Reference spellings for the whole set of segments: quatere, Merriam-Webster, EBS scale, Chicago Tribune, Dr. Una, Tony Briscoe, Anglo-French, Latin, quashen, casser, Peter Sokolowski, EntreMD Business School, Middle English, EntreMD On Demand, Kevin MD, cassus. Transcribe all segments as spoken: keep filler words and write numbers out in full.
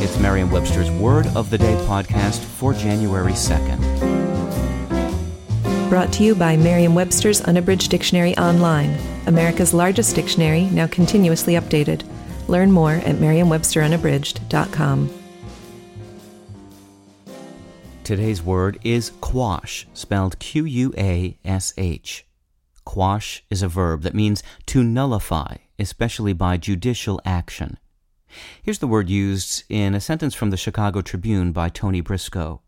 It's Merriam-Webster's Word of the Day podcast for January second. Brought to you by Merriam-Webster's Unabridged Dictionary Online, America's largest dictionary, now continuously updated. Learn more at merriam webster unabridged dot com. Today's word is quash, spelled Q U A S H. Quash is a verb that means to nullify, especially by judicial action. Here's the word used in a sentence from the Chicago Tribune by Tony Briscoe.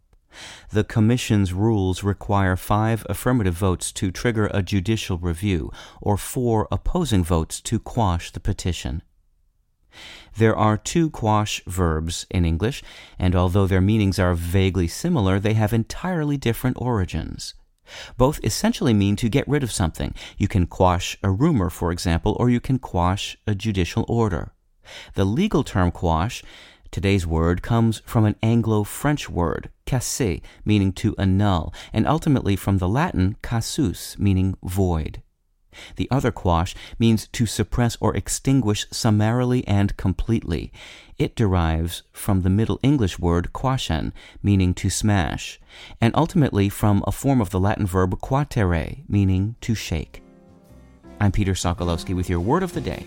The Commission's rules require five affirmative votes to trigger a judicial review, or four opposing votes to quash the petition. There are two quash verbs in English, and although their meanings are vaguely similar, they have entirely different origins. Both essentially mean to get rid of something. You can quash a rumor, for example, or you can quash a judicial order. The legal term quash, today's word, comes from an Anglo-French word, casser, meaning to annul, and ultimately from the Latin casus, meaning void. The other quash means to suppress or extinguish summarily and completely. It derives from the Middle English word quashen, meaning to smash, and ultimately from a form of the Latin verb quatere, meaning to shake. I'm Peter Sokolowski with your Word of the Day.